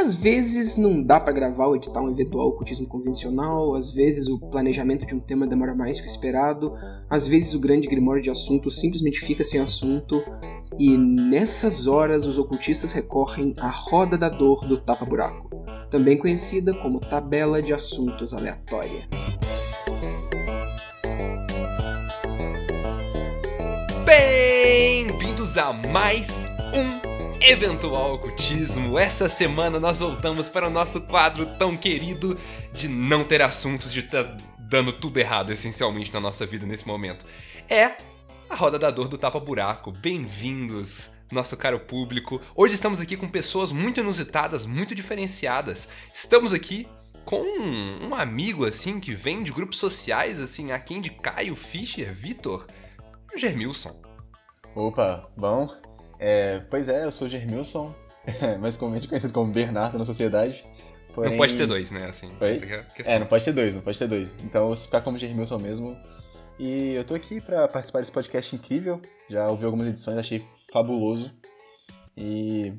Às vezes não dá pra gravar ou editar um eventual ocultismo convencional, às vezes o planejamento de um tema demora mais que o esperado, às vezes o grande grimório de assunto simplesmente fica sem assunto, e nessas horas os ocultistas recorrem à Roda da Dor do Tapa Buraco, também conhecida como Tabela de Assuntos Aleatória. Bem-vindos a mais um Eventual Ocultismo. Essa semana nós voltamos para o nosso quadro tão querido de não ter assuntos, de estar dando tudo errado essencialmente na nossa vida nesse momento. É a Roda da Dor do Tapa Buraco. Bem-vindos, nosso caro público. Hoje estamos aqui com pessoas muito inusitadas, muito diferenciadas. Estamos aqui com um amigo assim que vem de grupos sociais, assim, aquém de Caio Fischer, Vitor, e o Germilson. Opa, bom? Pois é, eu sou o Germilson, mais comumente conhecido como Bernardo na sociedade. Porém... Não pode ter dois, né? Assim, não pode ter dois. Então, eu ficar como Germilson mesmo. E eu tô aqui pra participar desse podcast incrível. Já ouvi algumas edições, achei fabuloso. E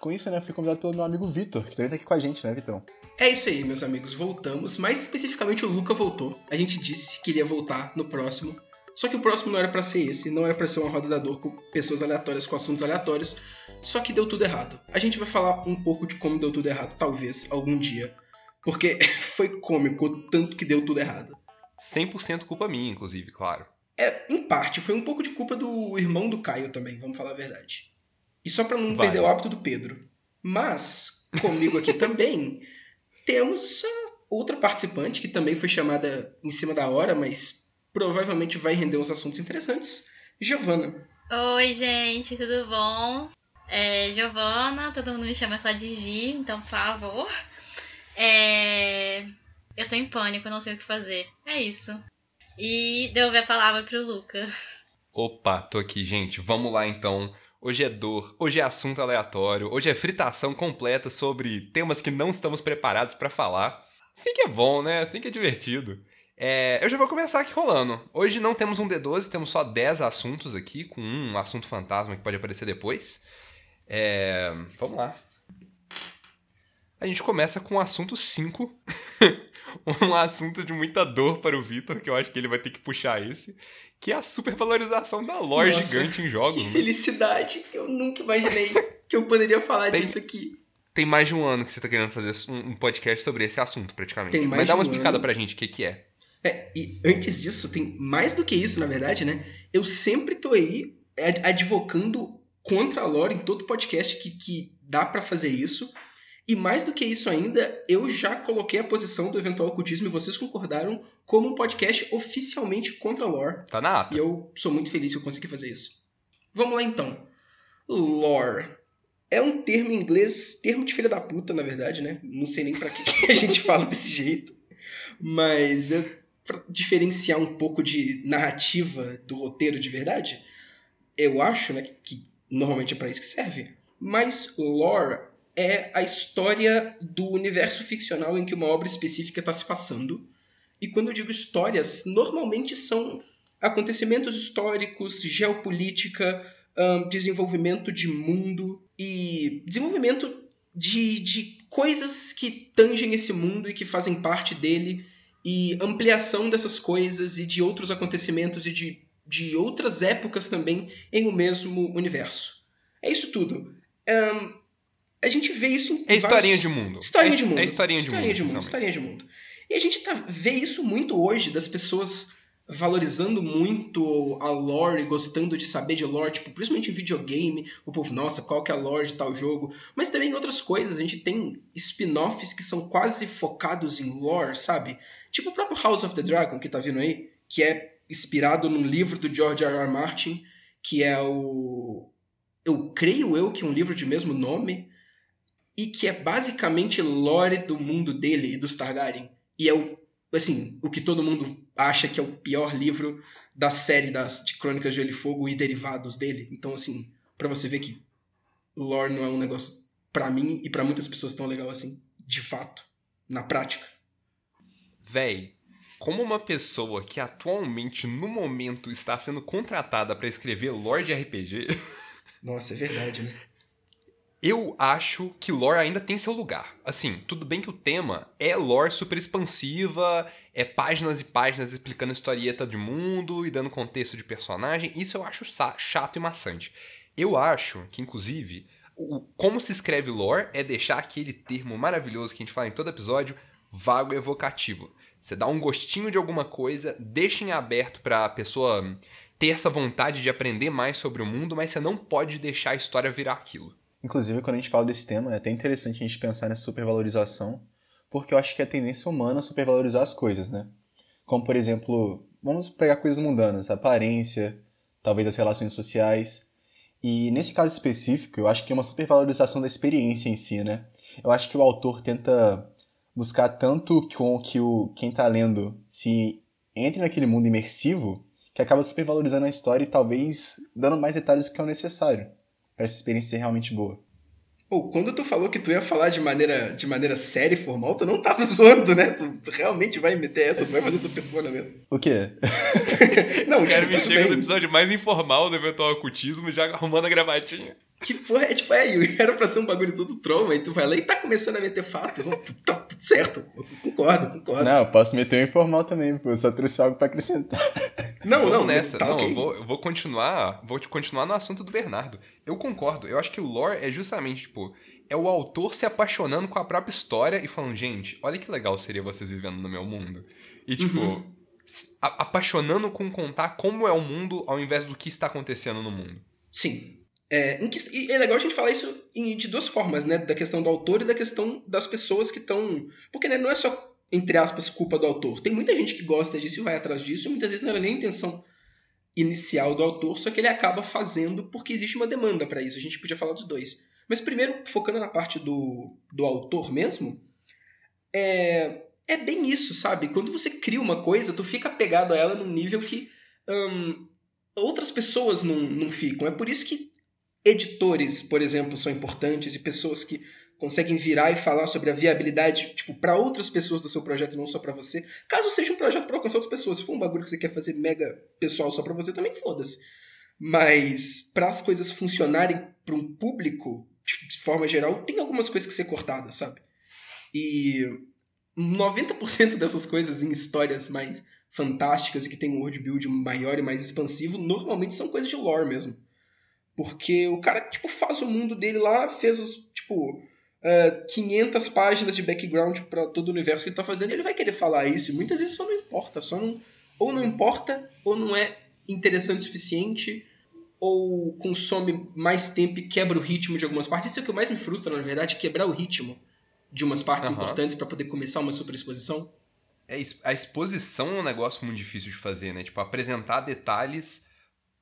com isso, né, eu fui convidado pelo meu amigo Vitor, que também tá aqui com a gente, né, Vitão? É isso aí, meus amigos, voltamos. Mais especificamente, o Luca voltou. A gente disse que iria voltar no próximo. Só que o próximo não era pra ser esse, não era pra ser uma roda da dor com pessoas aleatórias, com assuntos aleatórios, só que deu tudo errado. A gente vai falar um pouco de como deu tudo errado, talvez, algum dia, porque foi cômico o tanto que deu tudo errado. 100% culpa minha, inclusive, claro. Em parte, foi um pouco de culpa do irmão do Caio também, vamos falar a verdade. E só pra não perder o hábito do Pedro. Mas, comigo aqui também, temos outra participante que também foi chamada em cima da hora, mas... provavelmente vai render uns assuntos interessantes. Giovana. Oi, gente, tudo bom? Giovana, todo mundo me chama só de Gi, então, por favor. Eu tô em pânico, não sei o que fazer. É isso. E devolvi a palavra pro Luca. Opa, tô aqui, gente. Vamos lá, então. Hoje é dor, hoje é assunto aleatório, hoje é fritação completa sobre temas que não estamos preparados pra falar. Assim que é bom, né? Assim que é divertido. Eu já vou começar aqui rolando. Hoje não temos um D12, temos só 10 assuntos aqui, com um assunto fantasma que pode aparecer depois. Vamos lá. A gente começa com o assunto 5. Um assunto de muita dor para o Vitor, que eu acho que ele vai ter que puxar esse, que é a supervalorização da lore. Nossa, gigante em jogos. Que felicidade, eu nunca imaginei que eu poderia falar disso aqui. Tem mais de um ano que você está querendo fazer um podcast sobre esse assunto, praticamente. Mas dá uma explicada pra gente o que é. E antes disso, tem mais do que isso, na verdade, né? Eu sempre tô aí advocando contra a lore em todo podcast que dá pra fazer isso. E mais do que isso ainda, eu já coloquei a posição do Eventual Ocultismo e vocês concordaram como um podcast oficialmente contra a lore. Tá na ata. E eu sou muito feliz que eu consegui fazer isso. Vamos lá, então. Lore. É um termo em inglês, termo de filha da puta, na verdade, né? Não sei nem pra que a gente fala desse jeito. Mas... para diferenciar um pouco de narrativa do roteiro de verdade, eu acho, né, que normalmente é para isso que serve, mas lore é a história do universo ficcional em que uma obra específica está se passando. E quando eu digo histórias, normalmente são acontecimentos históricos, geopolítica, desenvolvimento de mundo e desenvolvimento de coisas que tangem esse mundo e que fazem parte dele, e ampliação dessas coisas e de outros acontecimentos e de outras épocas também em o mesmo universo. É isso tudo. A gente vê isso em historinha de mundo. Historinha de mundo. E a gente vê isso muito hoje, das pessoas valorizando muito a lore, gostando de saber de lore, tipo, principalmente em videogame, o povo, nossa, qual que é a lore de tal jogo, mas também em outras coisas. A gente tem spin-offs que são quase focados em lore, sabe? Tipo o próprio House of the Dragon, que tá vindo aí, que é inspirado num livro do George R. R. Martin, que é Eu creio que é um livro de mesmo nome, e que é basicamente lore do mundo dele e dos Targaryen. E é o que todo mundo acha que é o pior livro da série de Crônicas de Gelo e Fogo e derivados dele. Então, assim, pra você ver que lore não é um negócio pra mim e pra muitas pessoas tão legal assim, de fato, na prática. Véi, como uma pessoa que atualmente, no momento, está sendo contratada pra escrever lore de RPG... Nossa, é verdade, né? Eu acho que lore ainda tem seu lugar. Assim, tudo bem que o tema é lore super expansiva, é páginas e páginas explicando historieta de mundo e dando contexto de personagem. Isso eu acho chato e maçante. Eu acho que, inclusive, como se escreve lore é deixar aquele termo maravilhoso que a gente fala em todo episódio, vago e evocativo. Você dá um gostinho de alguma coisa, deixa em aberto para a pessoa ter essa vontade de aprender mais sobre o mundo, mas você não pode deixar a história virar aquilo. Inclusive, quando a gente fala desse tema, é até interessante a gente pensar nessa supervalorização, porque eu acho que é a tendência humana a supervalorizar as coisas, né? Como, por exemplo, vamos pegar coisas mundanas, a aparência, talvez as relações sociais. E nesse caso específico, eu acho que é uma supervalorização da experiência em si, né? Eu acho que o autor tenta buscar tanto com que quem tá lendo se entre naquele mundo imersivo, que acaba supervalorizando a história e talvez dando mais detalhes do que é o necessário para essa experiência ser realmente boa. Pô, quando tu falou que tu ia falar de maneira séria e formal, tu não tava zoando, né? Tu realmente vai meter essa, tu vai fazer essa persona mesmo. O quê? Não, cara, me chega no episódio mais informal do Eventual Ocultismo, já arrumando a gravatinha. Que porra, é tipo, era pra ser um bagulho todo troll, aí tu vai lá e tá começando a meter fatos, tá tudo certo, eu concordo. Não, eu posso meter um informal também, pô, eu só trouxe algo pra acrescentar. Eu vou continuar no assunto do Bernardo. Eu concordo, eu acho que lore é justamente, tipo, é o autor se apaixonando com a própria história e falando, gente, olha que legal seria vocês vivendo no meu mundo. E, tipo, apaixonando com contar como é o mundo ao invés do que está acontecendo no mundo. Sim. E é legal a gente falar isso de duas formas, né? Da questão do autor e da questão das pessoas que estão... Porque, né, não é só, entre aspas, culpa do autor. Tem muita gente que gosta disso e vai atrás disso, e muitas vezes não era nem a intenção inicial do autor, só que ele acaba fazendo porque existe uma demanda para isso. A gente podia falar dos dois. Mas primeiro, focando na parte do autor mesmo, é bem isso, sabe? Quando você cria uma coisa, tu fica apegado a ela num nível que outras pessoas não ficam. É por isso que editores, por exemplo, são importantes e pessoas que conseguem virar e falar sobre a viabilidade, tipo, para outras pessoas do seu projeto e não só para você. Caso seja um projeto para alcançar outras pessoas, se for um bagulho que você quer fazer mega pessoal só para você, também foda-se. Mas para as coisas funcionarem para um público, de forma geral, tem algumas coisas que ser cortadas, sabe? E 90% dessas coisas em histórias mais fantásticas e que tem um world build maior e mais expansivo, normalmente são coisas de lore mesmo. Porque o cara, tipo, faz o mundo dele lá, fez, 500 páginas de background pra todo o universo que ele tá fazendo, e ele vai querer falar isso, e muitas vezes só não importa, ou não é interessante o suficiente, ou consome mais tempo e quebra o ritmo de algumas partes. Isso é o que mais me frustra, na verdade, quebrar o ritmo de umas partes importantes pra poder começar uma superexposição. A exposição é um negócio muito difícil de fazer, né? Tipo, apresentar detalhes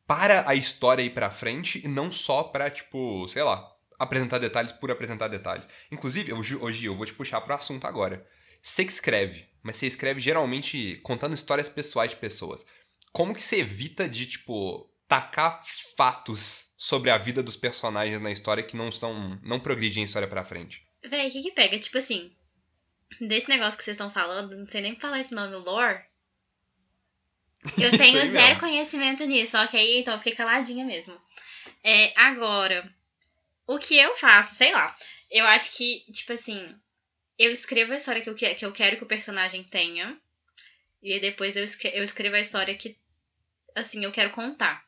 para a história ir pra frente e não só pra, tipo, sei lá, apresentar detalhes por apresentar detalhes. Inclusive, hoje eu vou te puxar pro assunto agora. Você que escreve, mas você escreve geralmente contando histórias pessoais de pessoas. Como que você evita de, tipo, tacar fatos sobre a vida dos personagens na história que não progridem a história pra frente? Véi, o que pega? Tipo assim, desse negócio que vocês estão falando, não sei nem falar esse nome, lore... Eu tenho zero conhecimento nisso, ok? Então eu fiquei caladinha mesmo. Agora, o que eu faço, sei lá. Eu acho que, tipo assim, eu escrevo a história que eu quero que o personagem tenha. E aí depois eu escrevo a história que, assim, eu quero contar.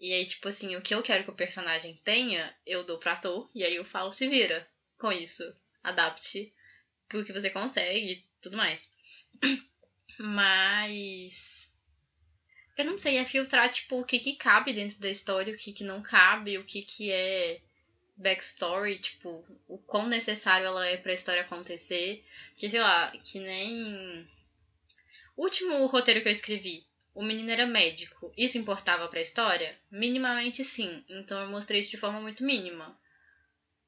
E aí, tipo assim, o que eu quero que o personagem tenha, eu dou pro ator. E aí eu falo, se vira com isso. Adapte pro que você consegue e tudo mais. Mas eu não sei, é filtrar, tipo, o que cabe dentro da história, o que não cabe, o que é backstory, tipo, o quão necessário ela é pra história acontecer. Porque, sei lá, que nem... O último roteiro que eu escrevi, o menino era médico. Isso importava pra história? Minimamente sim, então eu mostrei isso de forma muito mínima.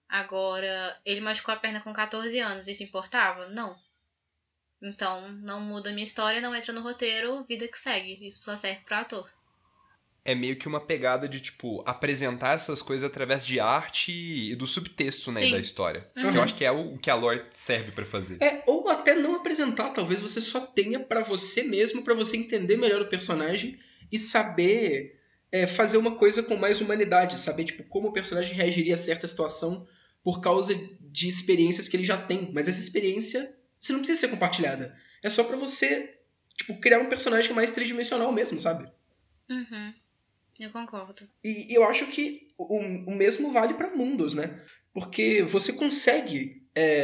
Agora, ele machucou a perna com 14 anos, isso importava? Não. Então, não muda a minha história, não entra no roteiro, vida que segue. Isso só serve pro ator. É meio que uma pegada de, tipo, apresentar essas coisas através de arte e do subtexto, né, da história. Uhum. Que eu acho que é o que a lore serve pra fazer. Ou até não apresentar, talvez você só tenha pra você mesmo, pra você entender melhor o personagem e saber fazer uma coisa com mais humanidade, saber tipo, como o personagem reagiria a certa situação por causa de experiências que ele já tem. Mas essa experiência, você não precisa ser compartilhada. É só pra você tipo, criar um personagem mais tridimensional mesmo, sabe? Uhum. Eu concordo. E eu acho que o mesmo vale pra mundos, né? Porque você consegue,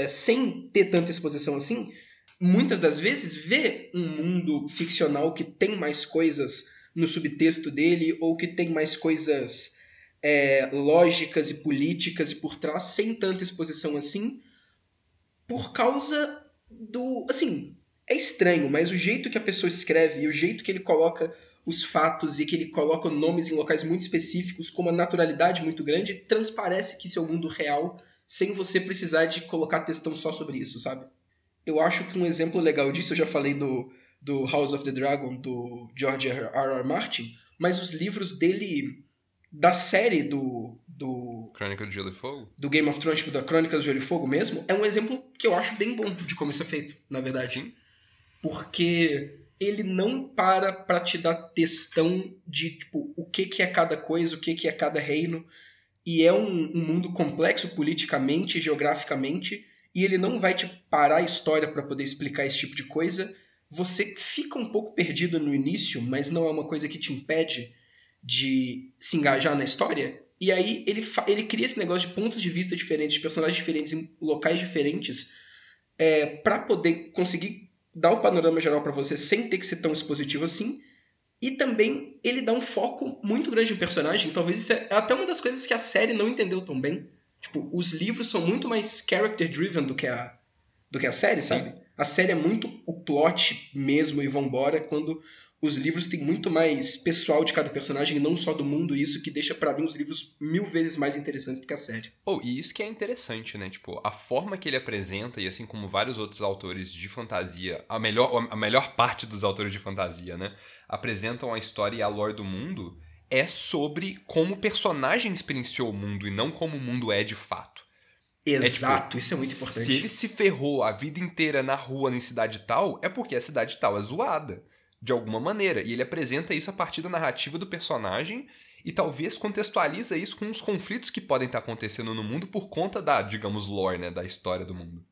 sem ter tanta exposição assim, muitas das vezes ver um mundo ficcional que tem mais coisas no subtexto dele ou que tem mais coisas lógicas e políticas e por trás, sem tanta exposição assim, por causa do... Assim, é estranho, mas o jeito que a pessoa escreve e o jeito que ele coloca os fatos e que ele coloca nomes em locais muito específicos com uma naturalidade muito grande, transparece que isso é o mundo real sem você precisar de colocar textão só sobre isso, sabe? Eu acho que um exemplo legal disso, eu já falei do House of the Dragon, do George R. R. Martin, mas os livros dele, da série do Crônicas de Gelo e Fogo? Do Game of Thrones, tipo, da Crônicas de Gelo e Fogo mesmo, é um exemplo que eu acho bem bom de como isso é feito, na verdade. Sim. Porque... ele não para pra te dar textão de, tipo, o que é cada coisa, o que é cada reino. E é um mundo complexo politicamente, geograficamente, e ele não vai te parar a história pra poder explicar esse tipo de coisa. Você fica um pouco perdido no início, mas não é uma coisa que te impede de se engajar na história. E aí ele cria esse negócio de pontos de vista diferentes, de personagens diferentes, em locais diferentes, pra poder conseguir... dá o panorama geral pra você sem ter que ser tão expositivo assim. E também ele dá um foco muito grande no personagem. Talvez isso é até uma das coisas que a série não entendeu tão bem. Tipo, os livros são muito mais character driven do que a série, sabe? Sim. A série é muito o plot mesmo e vambora, quando os livros têm muito mais pessoal de cada personagem e não só do mundo. E isso que deixa pra mim os livros 1000 vezes mais interessantes do que a série. E isso que é interessante, né? Tipo, a forma que ele apresenta, e assim como vários outros autores de fantasia, a melhor parte dos autores de fantasia, né? Apresentam a história e a lore do mundo, é sobre como o personagem experienciou o mundo e não como o mundo é de fato. Exato, tipo, isso é muito importante. Se ele se ferrou a vida inteira na rua, em cidade tal, é porque a cidade tal é zoada. De alguma maneira, e ele apresenta isso a partir da narrativa do personagem e talvez contextualiza isso com os conflitos que podem estar acontecendo no mundo por conta da, digamos, lore, né, da história do mundo.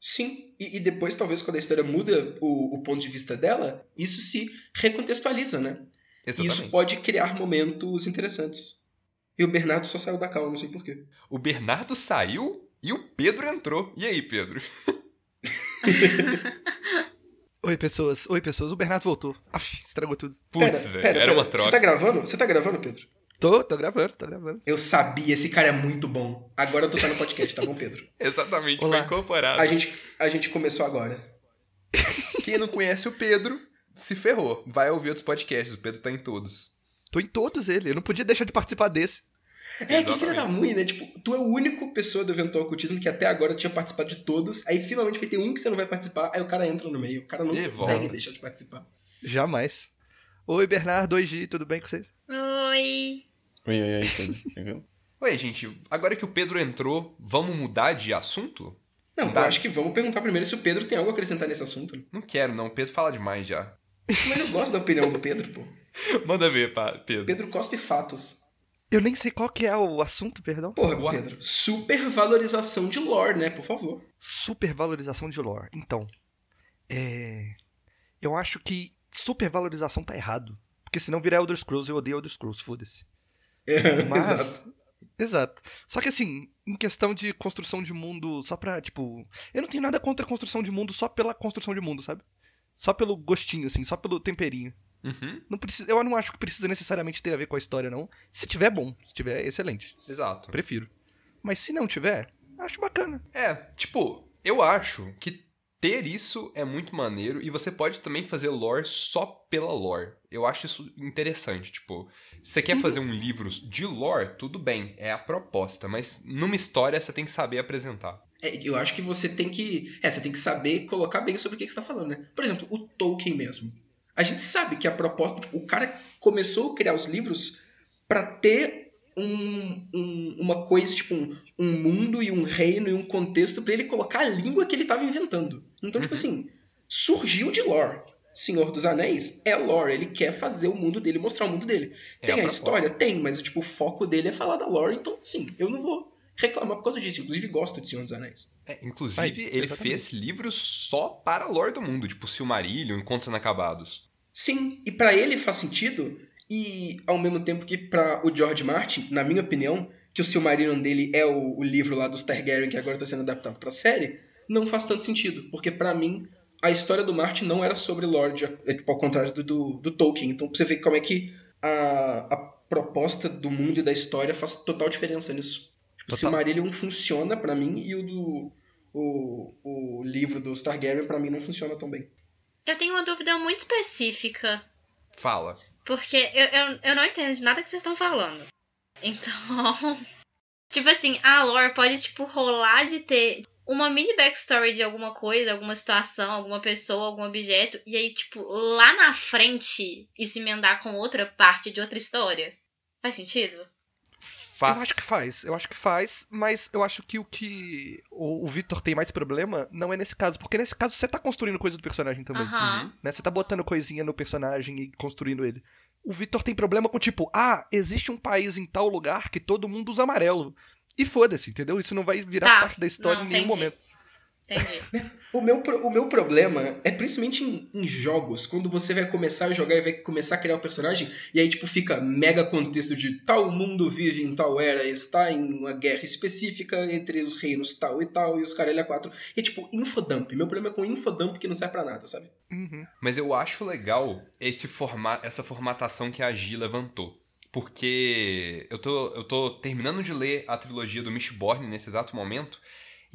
Sim, e depois talvez quando a história muda o ponto de vista dela, isso se recontextualiza, né? Exatamente. E isso pode criar momentos interessantes. E o Bernardo só saiu da calma, não sei porquê. O Bernardo saiu e o Pedro entrou. E aí, Pedro? Oi, pessoas. O Bernardo voltou. Aff, estragou tudo. Putz, velho. Era uma troca. Você tá gravando, Pedro? Tô gravando. Eu sabia, esse cara é muito bom. Agora tu tá no podcast, tá bom, Pedro? Exatamente, olá. Foi incorporado. A gente começou agora. Quem não conhece o Pedro, se ferrou. Vai ouvir outros podcasts, o Pedro tá em todos. Tô em todos ele, eu não podia deixar de participar desse. Que filha da mãe, né? Tipo, tu é o único pessoa do Eventual Ocultismo que até agora tinha participado de todos, aí finalmente vai ter um que você não vai participar, aí o cara entra no meio, o cara não consegue deixar de participar. Jamais. Oi, Bernardo, oi, Gi, tudo bem com vocês? Oi, Pedro. Oi, gente, agora que o Pedro entrou, vamos mudar de assunto? Não, eu acho que vamos perguntar primeiro se o Pedro tem algo a acrescentar nesse assunto. Não quero, não, o Pedro fala demais já. Mas eu gosto da opinião do Pedro, pô. Manda ver, Pedro. Pedro cospe fatos. Eu nem sei qual que é o assunto, perdão. Porra, Pedro. Supervalorização de lore, né? Por favor. Supervalorização de lore. Então, eu acho que supervalorização tá errado. Porque senão virar Elder Scrolls, eu odeio Elder Scrolls, foda-se. Mas... Exato. Só que assim, em questão de construção de mundo, só pra, tipo... Eu não tenho nada contra a construção de mundo só pela construção de mundo, sabe? Só pelo gostinho, assim, só pelo temperinho. Uhum. Não precisa, eu não acho que precisa necessariamente ter a ver com a história, não. Se tiver, bom. Se tiver, excelente. Exato. Prefiro. Mas se não tiver, acho bacana. Tipo, eu acho que ter isso é muito maneiro e você pode também fazer lore só pela lore. Eu acho isso interessante, tipo... Se você quer fazer um livro de lore, tudo bem, é a proposta. Mas numa história você tem que saber apresentar. Eu acho que você tem que... você tem que saber colocar bem sobre o que você tá falando, né? Por exemplo, o Tolkien mesmo. A gente sabe que a proposta... Tipo, o cara começou a criar os livros pra ter uma coisa, tipo, um mundo e um reino e um contexto pra ele colocar a língua que ele tava inventando. Então, tipo assim, surgiu de lore. Senhor dos Anéis é lore, ele quer fazer o mundo dele, mostrar o mundo dele. Tem a história? Tem, mas tipo, o foco dele é falar da lore, então sim, eu não vou reclamar por causa disso. Inclusive, gosto de Senhor dos Anéis. Ele fez livros só para a lore do mundo, tipo Silmarillion, Contos Inacabados. Sim, e pra ele faz sentido, e ao mesmo tempo que pra o George Martin, na minha opinião, que o Silmarillion dele é o livro lá dos Targaryen que agora tá sendo adaptado pra série, não faz tanto sentido, porque pra mim a história do Martin não era sobre Lorde, é tipo ao contrário do Tolkien. Então pra você ver como é que a proposta do mundo e da história faz total diferença nisso. Tipo, o Silmarillion funciona pra mim e o livro dos Targaryen pra mim não funciona tão bem. Eu tenho uma dúvida muito específica. Fala. Porque eu não entendo de nada que vocês estão falando. Então, tipo assim, a lore pode, tipo, rolar de ter uma mini backstory de alguma coisa, alguma situação, alguma pessoa, algum objeto. E aí, tipo, lá na frente, isso emendar com outra parte de outra história. Faz sentido? Faz. Eu acho que faz, mas eu acho que o Vitor tem mais problema não é nesse caso, porque nesse caso você tá construindo coisa do personagem também, né? Você tá botando coisinha no personagem e construindo ele. O Vitor tem problema com tipo, existe um país em tal lugar que todo mundo usa amarelo, e foda-se, entendeu? Isso não vai virar parte da história em nenhum momento. Entendi. O meu problema é principalmente em jogos, quando você vai começar a jogar e vai começar a criar um personagem, e aí tipo fica mega contexto de tal mundo vive em tal era, está em uma guerra específica entre os reinos tal e tal, e os caralho 4. E tipo, infodump. Meu problema é com infodump que não serve pra nada, sabe? Uhum. Mas eu acho legal essa formatação que a Gi levantou. Porque eu tô terminando de ler a trilogia do Mistborn nesse exato momento.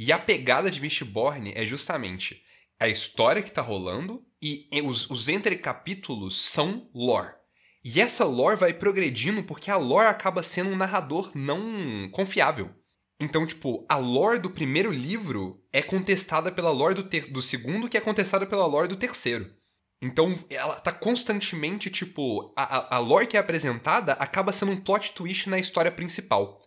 E a pegada de Mistborn é justamente a história que tá rolando e os entrecapítulos são lore. E essa lore vai progredindo porque a lore acaba sendo um narrador não confiável. Então, tipo, a lore do primeiro livro é contestada pela lore do segundo, que é contestada pela lore do terceiro. Então, ela tá constantemente, tipo, a lore que é apresentada acaba sendo um plot twist na história principal.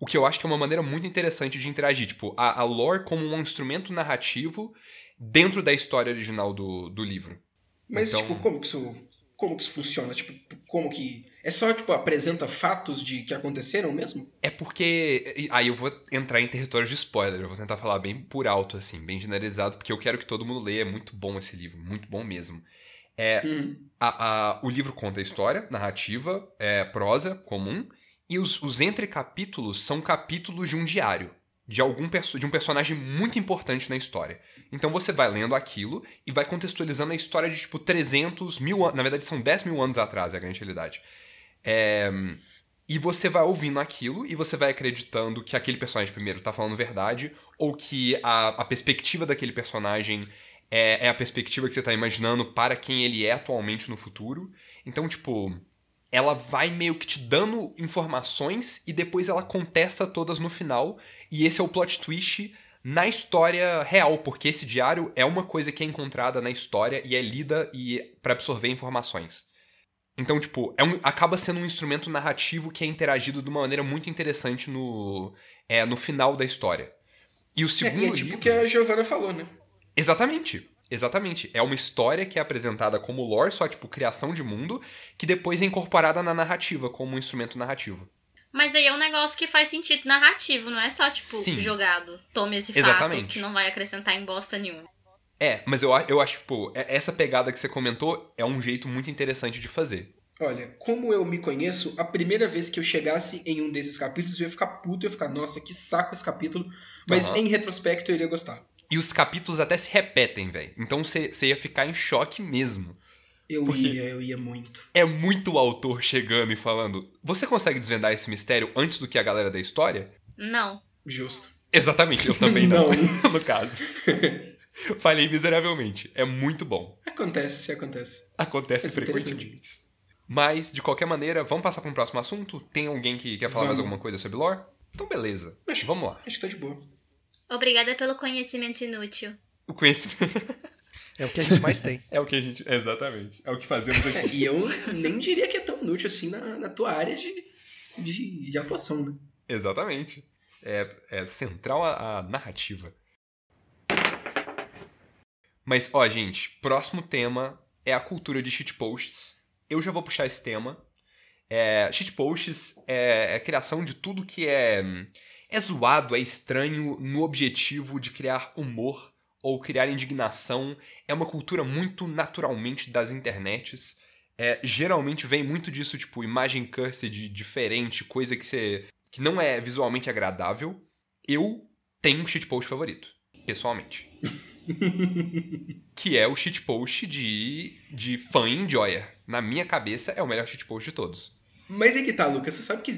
O que eu acho que é uma maneira muito interessante de interagir. Tipo, a lore como um instrumento narrativo dentro da história original do livro. Mas, então, tipo, como que isso funciona? Tipo, como que... É só, tipo, apresenta fatos de que aconteceram mesmo? É porque... Aí eu vou entrar em território de spoiler. Eu vou tentar falar bem por alto, assim, bem generalizado, porque eu quero que todo mundo leia. É muito bom esse livro, muito bom mesmo. O livro conta a história, narrativa, prosa comum... E os entrecapítulos são capítulos de um diário, de um personagem muito importante na história. Então você vai lendo aquilo e vai contextualizando a história de tipo 300 mil, na verdade são 10 mil anos atrás, é a grande realidade. E você vai ouvindo aquilo e você vai acreditando que aquele personagem primeiro tá falando verdade, ou que a perspectiva daquele personagem é a perspectiva que você tá imaginando para quem ele é atualmente no futuro. Então, tipo... Ela vai meio que te dando informações e depois ela contesta todas no final. E esse é o plot twist na história real, porque esse diário é uma coisa que é encontrada na história e é lida para absorver informações. Então, tipo, acaba sendo um instrumento narrativo que é interagido de uma maneira muito interessante no final da história. E o segundo livro... É tipo o que a Giovana falou, né? Exatamente. É uma história que é apresentada como lore, só tipo criação de mundo, que depois é incorporada na narrativa, como um instrumento narrativo. Mas aí é um negócio que faz sentido narrativo, não é só tipo jogado. Tome esse fato que não vai acrescentar em bosta nenhuma. Mas eu acho, tipo, essa pegada que você comentou é um jeito muito interessante de fazer. Olha, como eu me conheço, a primeira vez que eu chegasse em um desses capítulos eu ia ficar puto, eu ia ficar, nossa, que saco esse capítulo. Mas em retrospecto eu iria gostar. E os capítulos até se repetem, velho. Então você ia ficar em choque mesmo. Eu ia muito. É muito o autor chegando e falando: você consegue desvendar esse mistério antes do que a galera da história? Não. Justo. Exatamente, eu também não. No caso. Falhei miseravelmente. É muito bom. Acontece. Acontece frequentemente. Mas, de qualquer maneira, vamos passar para um próximo assunto? Tem alguém que quer falar mais alguma coisa sobre lore? Então, beleza. Vamos lá. Acho que tá de boa. Obrigada pelo conhecimento inútil. O conhecimento... É o que a gente mais tem. Exatamente. É o que fazemos aqui. E eu nem diria que é tão inútil assim na tua área de atuação, né? Exatamente. É central a narrativa. Mas, ó, gente, próximo tema é a cultura de shitposts. Eu já vou puxar esse tema. Shitposts é a criação de tudo que é zoado, é estranho, no objetivo de criar humor ou criar indignação. É uma cultura muito naturalmente das internets. Geralmente vem muito disso, tipo, imagem cursed, diferente, coisa que não é visualmente agradável. Eu tenho um shitpost favorito, pessoalmente. Que é o shitpost de fã enjoyer. Na minha cabeça, é o melhor shitpost de todos. Mas é que tá, Lucas. Você sabe que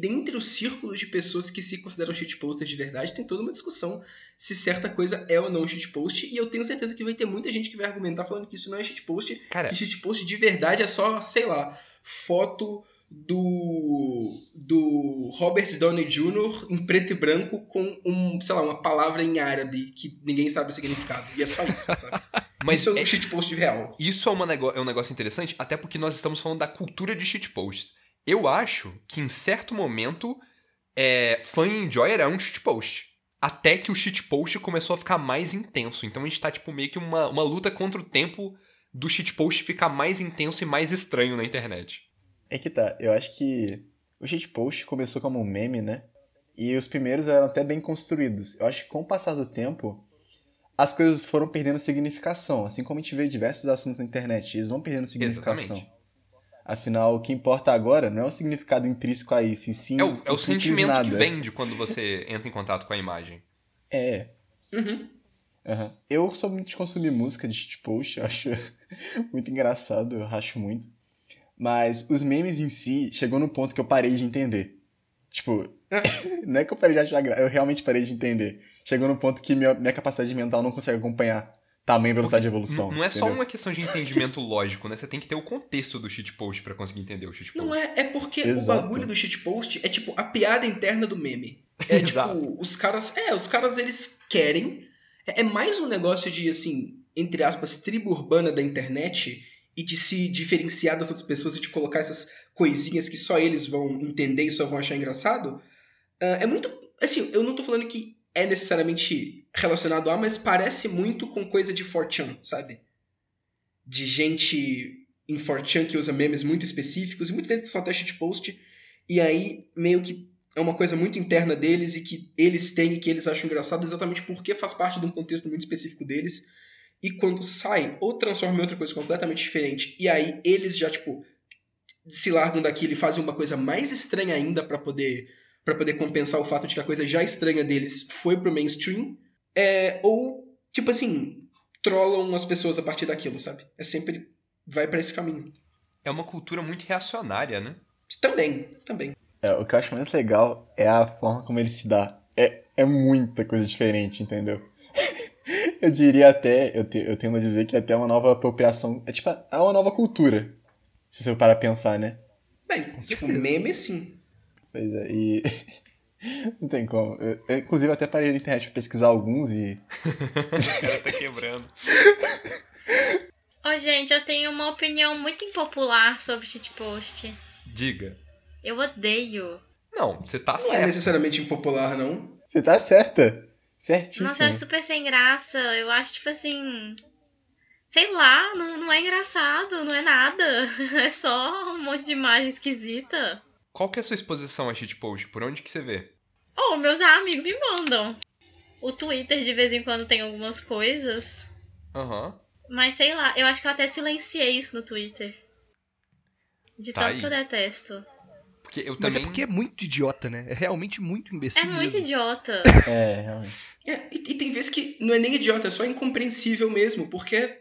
dentre os círculos de pessoas que se consideram shitposters de verdade, tem toda uma discussão se certa coisa é ou não shitpost. E eu tenho certeza que vai ter muita gente que vai argumentar falando que isso não é shitpost. Cara, que shitpost de verdade é só, sei lá, foto do Robert Downey Jr. em preto e branco com uma palavra em árabe que ninguém sabe o significado. E é só isso, sabe? Mas isso é um shitpost real. Isso é um negócio interessante, até porque nós estamos falando da cultura de shitposts. Eu acho que em certo momento fan enjoyer é um shitpost. Até que o shitpost começou a ficar mais intenso. Então a gente tá tipo meio que uma luta contra o tempo do shitpost ficar mais intenso e mais estranho na internet. É que tá, eu acho que o shitpost começou como um meme, né? E os primeiros eram até bem construídos. Eu acho que com o passar do tempo, as coisas foram perdendo significação. Assim como a gente vê diversos assuntos na internet, eles vão perdendo significação. Exatamente. Afinal, o que importa agora não é o significado intrínseco a isso, e sim... É o sentimento nada. Que vende quando você entra em contato com a imagem. É. Uhum. Eu sou muito de consumir música de shitpost, eu acho muito engraçado, eu racho muito. Mas os memes em si chegou no ponto que eu parei de entender. Tipo, não é que eu parei de achar graça, eu realmente parei de entender. Chegou no ponto que minha capacidade mental não consegue acompanhar tamanho e velocidade de evolução. Não é só uma questão de entendimento lógico, né? Você tem que ter o contexto do shitpost pra conseguir entender o shitpost. Não é porque Exato. O bagulho do shitpost é tipo a piada interna do meme. É tipo, os caras eles querem. É mais um negócio de, assim, entre aspas, tribo urbana da internet. E de se diferenciar das outras pessoas e de colocar essas coisinhas que só eles vão entender e só vão achar engraçado. É muito... Assim, eu não tô falando que é necessariamente relacionado a, mas parece muito com coisa de 4chan, sabe? De gente em 4chan que usa memes muito específicos. E muito deles só testa de post. E aí, meio que é uma coisa muito interna deles e que eles têm e que eles acham engraçado exatamente porque faz parte de um contexto muito específico deles. E quando sai, ou transforma em outra coisa completamente diferente, e aí eles já, tipo, se largam daquilo e fazem uma coisa mais estranha ainda pra poder compensar o fato de que a coisa já estranha deles foi pro mainstream, ou, tipo assim, trollam as pessoas a partir daquilo, sabe? Sempre vai pra esse caminho. É uma cultura muito reacionária, né? Também. O que eu acho mais legal é a forma como ele se dá. É muita coisa diferente, entendeu? Eu diria até, eu tendo a dizer que até uma nova apropriação, é uma nova cultura, se você parar a pensar, né? Bem, tipo, meme sim. Pois é, e não tem como. Eu, inclusive, até parei na internet pra pesquisar alguns e... O cara tá quebrando. Ô, gente, eu tenho uma opinião muito impopular sobre shitpost. Diga. Eu odeio. Não, você tá certa. Não é necessariamente impopular, não. Você tá certa. Certíssimo. Nossa, eu acho super sem graça. Eu acho, tipo assim... Sei lá, não é engraçado, não é nada. É só um monte de imagem esquisita. Qual que é a sua exposição a shitpost? Por onde que você vê? Meus amigos me mandam. O Twitter, de vez em quando, tem algumas coisas. Aham. Mas, sei lá, eu acho que eu até silenciei isso no Twitter. De tá tanto aí. Que eu detesto. Porque eu também... Mas é porque é muito idiota, né? É realmente muito imbecil. É muito mesmo. Idiota. Realmente. E tem vezes que não é nem idiota, é só incompreensível mesmo. Porque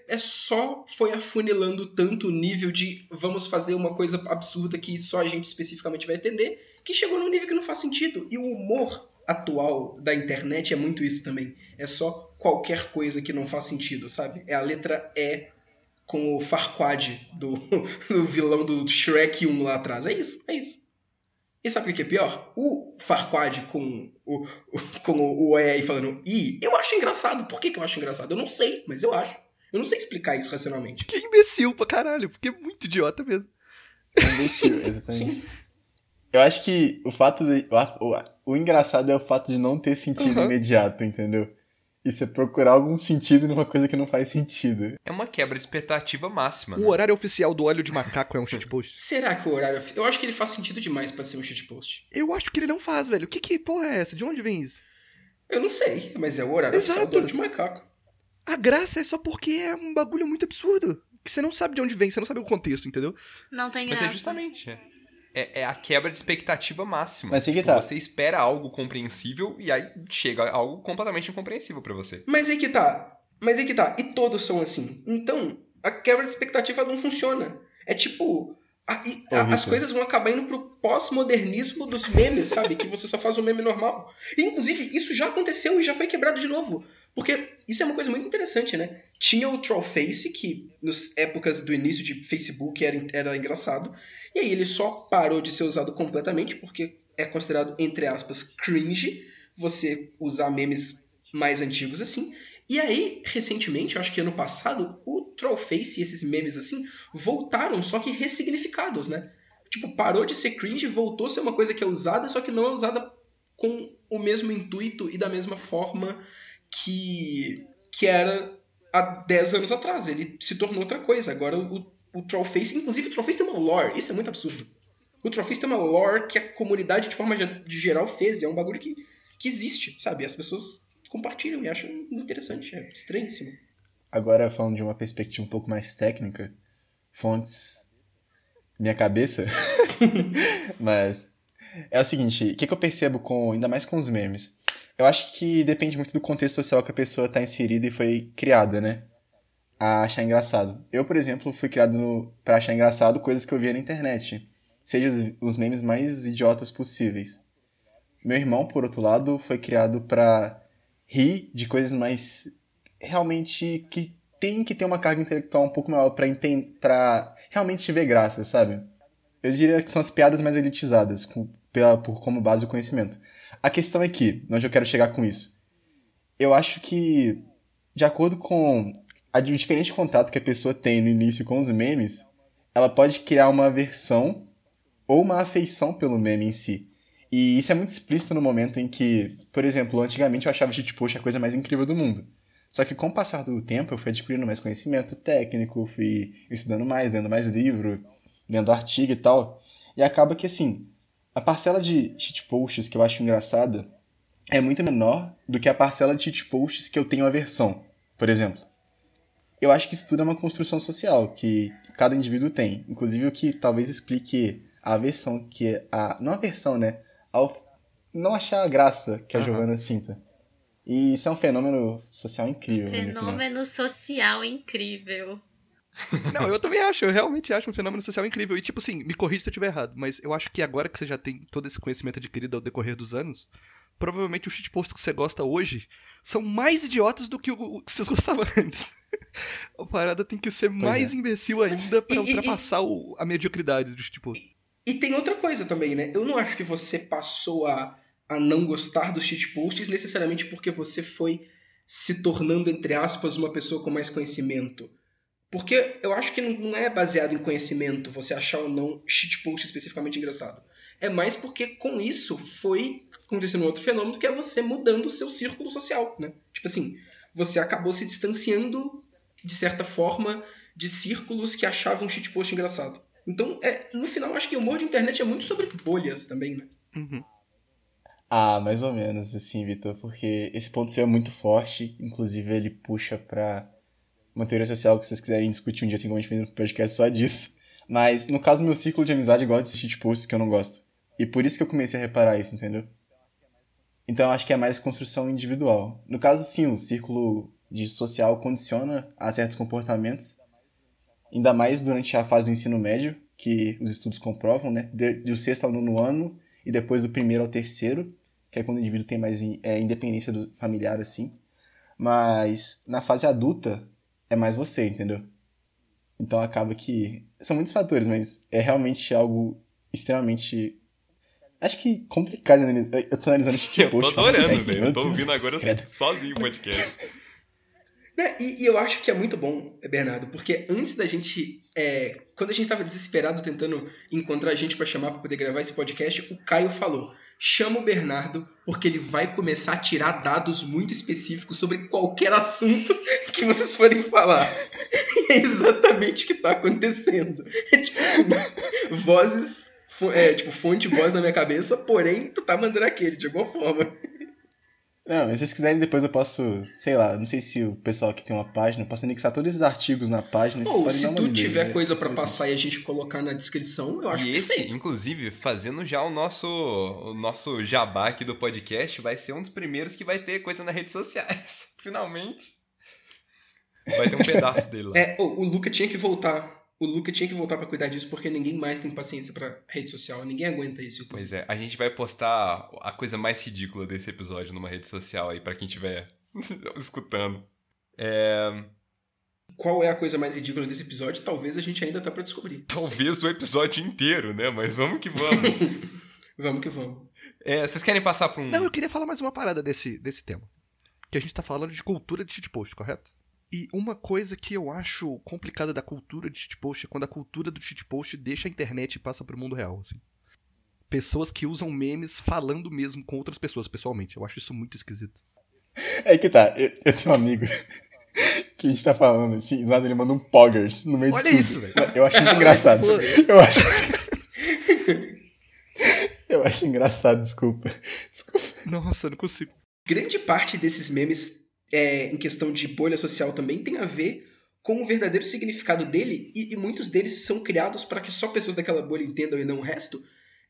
foi afunilando tanto o nível de vamos fazer uma coisa absurda que só a gente especificamente vai entender, que chegou num nível que não faz sentido. E o humor atual da internet é muito isso também. É só qualquer coisa que não faz sentido, sabe? É a letra E com o Farquad do vilão do Shrek 1 lá atrás. É isso. E sabe o que é pior? O Farquad com o E aí falando I, eu acho engraçado. Por que eu acho engraçado? Eu não sei, mas eu acho. Eu não sei explicar isso racionalmente. Que imbecil pra caralho, porque é muito idiota mesmo. Imbecil, exatamente. Sim. Eu acho que o fato de... O engraçado é o fato de não ter sentido imediato, entendeu? E você procurar algum sentido numa coisa que não faz sentido. É uma quebra de expectativa máxima, né? O horário oficial do Óleo de Macaco é um shitpost? Será que o horário... Eu acho que ele faz sentido demais pra ser um shitpost. Eu acho que ele não faz, velho. Que porra é essa? De onde vem isso? Eu não sei, mas é o horário oficial do Óleo de Macaco. A graça é só porque é um bagulho muito absurdo. Que você não sabe de onde vem, você não sabe o contexto, entendeu? Não tem graça. Mas é justamente... É a quebra de expectativa máxima. Mas tipo, que tá. Você espera algo compreensível e aí chega algo completamente incompreensível pra você. Mas é que tá. E todos são assim. Então, a quebra de expectativa não funciona. É tipo... as coisas vão acabar indo pro pós-modernismo dos memes, sabe? Que você só faz um meme normal. E, inclusive, isso já aconteceu e já foi quebrado de novo. Porque isso é uma coisa muito interessante, né? Tinha o Trollface, que nas épocas do início de Facebook era engraçado... E aí ele só parou de ser usado completamente, porque é considerado, entre aspas, cringe, você usar memes mais antigos assim. E aí, recentemente, acho que ano passado, o Trollface e esses memes assim voltaram, só que ressignificados, né? Tipo, parou de ser cringe, voltou a ser uma coisa que é usada, só que não é usada com o mesmo intuito e da mesma forma que era há 10 anos atrás. Ele se tornou outra coisa. Agora o Trollface, inclusive o Trollface tem uma lore, isso é muito absurdo. O Trollface tem uma lore que a comunidade de forma de geral fez, é um bagulho que existe, sabe? As pessoas compartilham e acham interessante, é estranhíssimo. Agora, falando de uma perspectiva um pouco mais técnica, fontes, minha cabeça, mas é o seguinte, o que eu percebo, ainda mais com os memes? Eu acho que depende muito do contexto social que a pessoa está inserida e foi criada, né? A achar engraçado. Eu, por exemplo, fui criado pra achar engraçado coisas que eu via na internet. Seja os memes mais idiotas possíveis. Meu irmão, por outro lado, foi criado pra rir de coisas mais... Realmente que tem que ter uma carga intelectual um pouco maior pra realmente ver graça, sabe? Eu diria que são as piadas mais elitizadas, como base do conhecimento. A questão é que, onde eu quero chegar com isso? Eu acho que, de acordo com... o diferente contato que a pessoa tem no início com os memes, ela pode criar uma aversão ou uma afeição pelo meme em si. E isso é muito explícito no momento em que, por exemplo, antigamente eu achava o shitpost a coisa mais incrível do mundo. Só que com o passar do tempo eu fui adquirindo mais conhecimento técnico, fui estudando mais, lendo mais livro, lendo artigo e tal. E acaba que assim, a parcela de shitposts que eu acho engraçada é muito menor do que a parcela de shitposts que eu tenho aversão, por exemplo. Eu acho que isso tudo é uma construção social que cada indivíduo tem. Inclusive o que talvez explique a aversão que... não a aversão, né? Ao não achar a graça que a Giovana sinta. E isso é um fenômeno social incrível. Um fenômeno social incrível. Não, eu também acho. Eu realmente acho um fenômeno social incrível. E tipo assim, me corrija se eu estiver errado. Mas eu acho que agora que você já tem todo esse conhecimento adquirido ao decorrer dos anos... Provavelmente os shitposts que você gosta hoje são mais idiotas do que o que vocês gostavam antes. A parada tem que ser mais imbecil ainda pra ultrapassar a mediocridade dos shitposts. E tem outra coisa também, né? Eu não acho que você passou a não gostar dos shitposts necessariamente porque você foi se tornando, entre aspas, uma pessoa com mais conhecimento. Porque eu acho que não é baseado em conhecimento você achar ou não shitpost especificamente engraçado. É mais porque com isso foi acontecendo um outro fenômeno, que é você mudando o seu círculo social, né? Tipo assim, você acabou se distanciando, de certa forma, de círculos que achavam shitpost engraçado. Então, no final, acho que o humor de internet é muito sobre bolhas também, né? Uhum. Ah, mais ou menos, assim, Vitor, porque esse ponto seu é muito forte, inclusive ele puxa pra uma teoria social que vocês quiserem discutir um dia, tem como a gente fazer um podcast só disso. Mas, no caso, meu círculo de amizade gosta de shitposts que eu não gosto. E por isso que eu comecei a reparar isso, entendeu? Então, acho que é mais construção individual. No caso, sim, o círculo de social condiciona a certos comportamentos, ainda mais durante a fase do ensino médio, que os estudos comprovam, né? Do sexto ao nono ano e depois do primeiro ao terceiro, que é quando o indivíduo tem mais independência familiar, assim. Mas, na fase adulta, é mais você, entendeu? Então, acaba que... São muitos fatores, mas é realmente algo extremamente... Acho que complicado analisar. Eu tô analisando shitpost. Eu tô adorando, velho. Eu tô ouvindo agora sozinho o podcast. E eu acho que é muito bom, Bernardo, porque antes da gente... quando a gente estava desesperado tentando encontrar gente para chamar para poder gravar esse podcast, o Caio falou, chama o Bernardo porque ele vai começar a tirar dados muito específicos sobre qualquer assunto que vocês forem falar. E é exatamente o que está acontecendo. É tipo, vozes... fonte e voz na minha cabeça, porém, tu tá mandando aquele, de alguma forma. Não, se vocês quiserem, depois eu posso, sei lá, não sei se o pessoal aqui tem uma página, eu posso anexar todos esses artigos na página. Ou se tu tiver coisa pra passar e a gente colocar na descrição, eu acho que sim. Inclusive, fazendo já o nosso jabá aqui do podcast, vai ser um dos primeiros que vai ter coisa nas redes sociais. Finalmente. Vai ter um pedaço dele lá. O Luca tinha que voltar. O Luca tinha que voltar pra cuidar disso, porque ninguém mais tem paciência pra rede social, ninguém aguenta isso. Pois é, a gente vai postar a coisa mais ridícula desse episódio numa rede social aí, pra quem estiver escutando. Qual é a coisa mais ridícula desse episódio? Talvez a gente ainda tá pra descobrir. Talvez o episódio inteiro, né? Mas vamos que vamos. Vamos que vamos. Vocês querem passar pra um... Não, eu queria falar mais uma parada desse tema. Que a gente tá falando de cultura de shitpost, correto? E uma coisa que eu acho complicada da cultura de shitpost é quando a cultura do shitpost deixa a internet e passa pro mundo real, assim. Pessoas que usam memes falando mesmo com outras pessoas pessoalmente. Eu acho isso muito esquisito. É que tá, eu tenho um amigo que a gente tá falando, assim, do lado ele manda um poggers no meio de tudo. Olha isso, velho. Eu acho muito engraçado. Eu acho engraçado, desculpa. Nossa, eu não consigo. Grande parte desses memes... em questão de bolha social também tem a ver com o verdadeiro significado dele, e muitos deles são criados para que só pessoas daquela bolha entendam e não o resto.